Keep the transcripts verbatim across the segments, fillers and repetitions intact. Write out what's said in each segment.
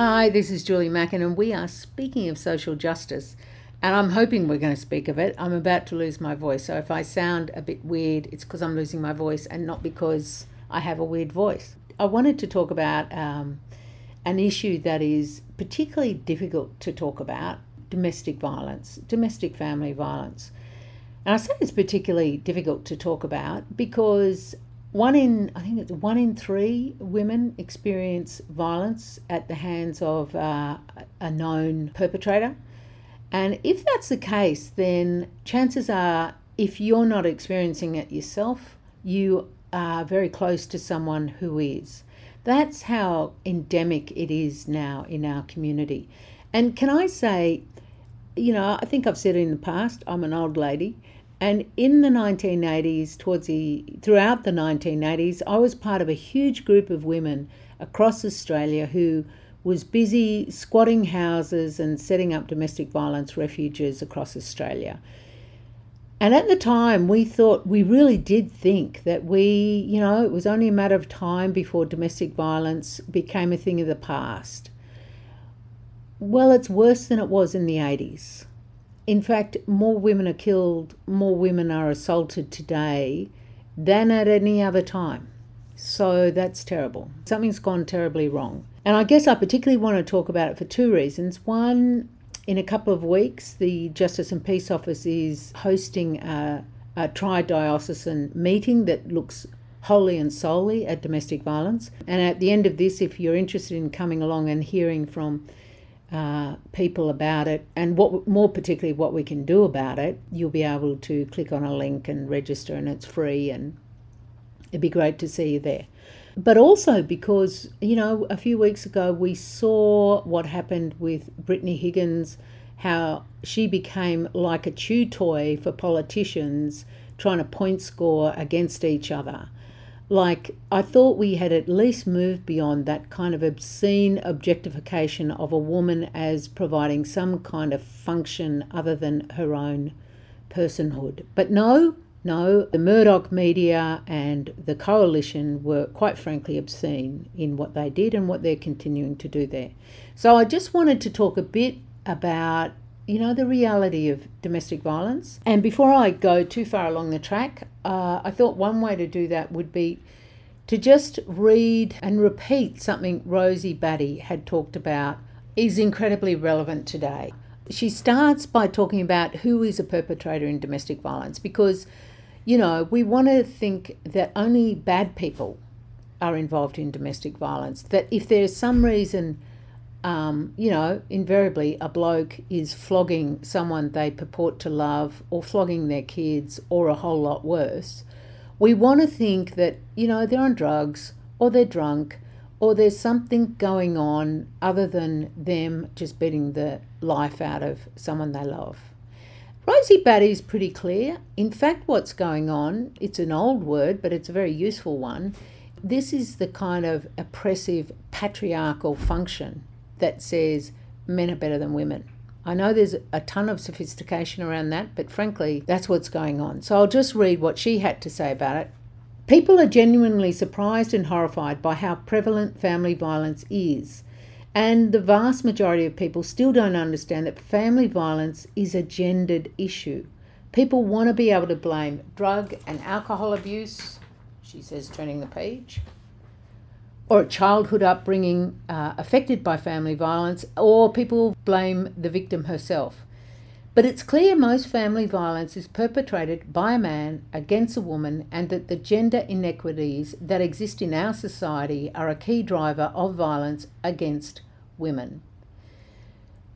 Hi, this is Julie Macken, and we are speaking of social justice, and I'm hoping we're going to speak of it. I'm about to lose my voice, so if I sound a bit weird, it's because I'm losing my voice and not because I have a weird voice. I wanted to talk about um, an issue that is particularly difficult to talk about, domestic violence, domestic family violence. And I say it's particularly difficult to talk about because One in, I think it's one in three women experience violence at the hands of uh, a known perpetrator. And if that's the case, then chances are, if you're not experiencing it yourself, you are very close to someone who is. That's how endemic it is now in our community. And can I say, you know, I think I've said it in the past, I'm an old lady. And in the nineteen eighties, towards the, throughout the nineteen eighties, I was part of a huge group of women across Australia who was busy squatting houses and setting up domestic violence refuges across Australia. And at the time, we thought, we really did think that we, you know, it was only a matter of time before domestic violence became a thing of the past. Well, it's worse than it was in the eighties. In fact, more women are killed, more women are assaulted today than at any other time. So that's terrible. Something's gone terribly wrong. And I guess I particularly want to talk about it for two reasons. One, in a couple of weeks, the Justice and Peace Office is hosting a, a Tri-Diocesan meeting that looks wholly and solely at domestic violence. And at the end of this, if you're interested in coming along and hearing from Uh, people about it, and what more particularly what we can do about it, you'll be able to click on a link and register, and it's free, and it'd be great to see you there. But also because, you know, a few weeks ago we saw what happened with Brittany Higgins, how she became like a chew toy for politicians trying to point score against each other. Like, I thought we had at least moved beyond that kind of obscene objectification of a woman as providing some kind of function other than her own personhood. But no, no, the Murdoch Media and the Coalition were quite frankly obscene in what they did and what they're continuing to do there. So I just wanted to talk a bit about, you know, the reality of domestic violence. And before I go too far along the track, uh, I thought one way to do that would be to just read and repeat something Rosie Batty had talked about is incredibly relevant today. She starts by talking about who is a perpetrator in domestic violence, because, you know, we want to think that only bad people are involved in domestic violence, that if there's some reason Um, you know, invariably a bloke is flogging someone they purport to love, or flogging their kids, or a whole lot worse. We want to think that, you know, they're on drugs, or they're drunk, or there's something going on other than them just beating the life out of someone they love. Rosie Batty is pretty clear. In fact, what's going on, it's an old word, but it's a very useful one. This is the kind of oppressive patriarchal function that says men are better than women. I know there's a ton of sophistication around that, but frankly, that's what's going on. So I'll just read what she had to say about it. People are genuinely surprised and horrified by how prevalent family violence is. And the vast majority of people still don't understand that family violence is a gendered issue. People want to be able to blame drug and alcohol abuse, she says, turning the page, or a childhood upbringing uh, affected by family violence, or people blame the victim herself. But it's clear most family violence is perpetrated by a man against a woman, and that the gender inequities that exist in our society are a key driver of violence against women.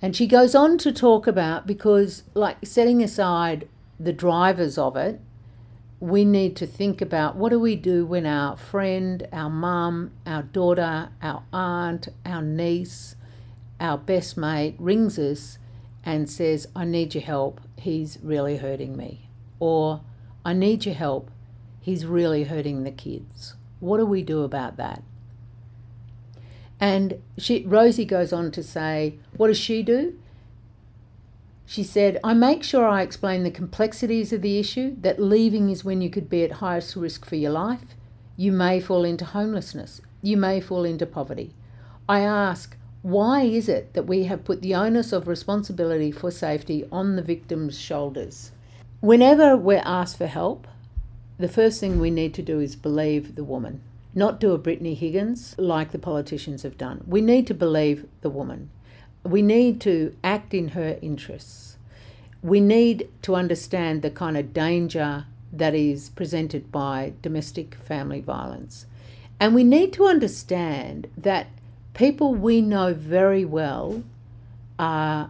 And she goes on to talk about, because, like, setting aside the drivers of it, we need to think about what do we do when our friend, our mum, our daughter, our aunt, our niece, our best mate rings us and says, I need your help, he's really hurting me. Or, I need your help, he's really hurting the kids. What do we do about that? And she, Rosie goes on to say, what does she do? She said, I make sure I explain the complexities of the issue, that leaving is when you could be at highest risk for your life. You may fall into homelessness. You may fall into poverty. I ask, Why is it that we have put the onus of responsibility for safety on the victim's shoulders? Whenever we're asked for help, the first thing we need to do is believe the woman, not do a Brittany Higgins like the politicians have done. We need to believe the woman. We need to act in her interests. We need to understand the kind of danger that is presented by domestic family violence. And we need to understand that people we know very well are,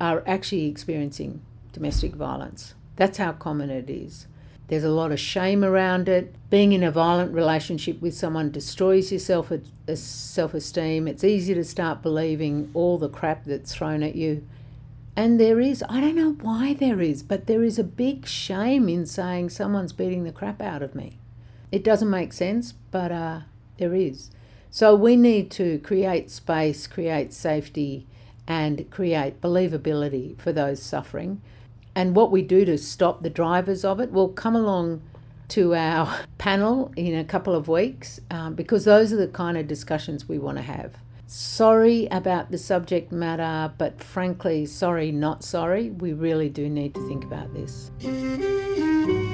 are actually experiencing domestic violence. That's how common it is. There's a lot of shame around it. Being in a violent relationship with someone destroys your self, self-esteem. It's easy to start believing all the crap that's thrown at you. And there is, I don't know why there is, but there is a big shame in saying someone's beating the crap out of me. It doesn't make sense, but uh, there is. So we need to create space, create safety, and create believability for those suffering. And what we do to stop the drivers of it will come along to our panel in a couple of weeks um, because those are the kind of discussions we want to have. Sorry about the subject matter, but frankly, sorry, not sorry. We really do need to think about this.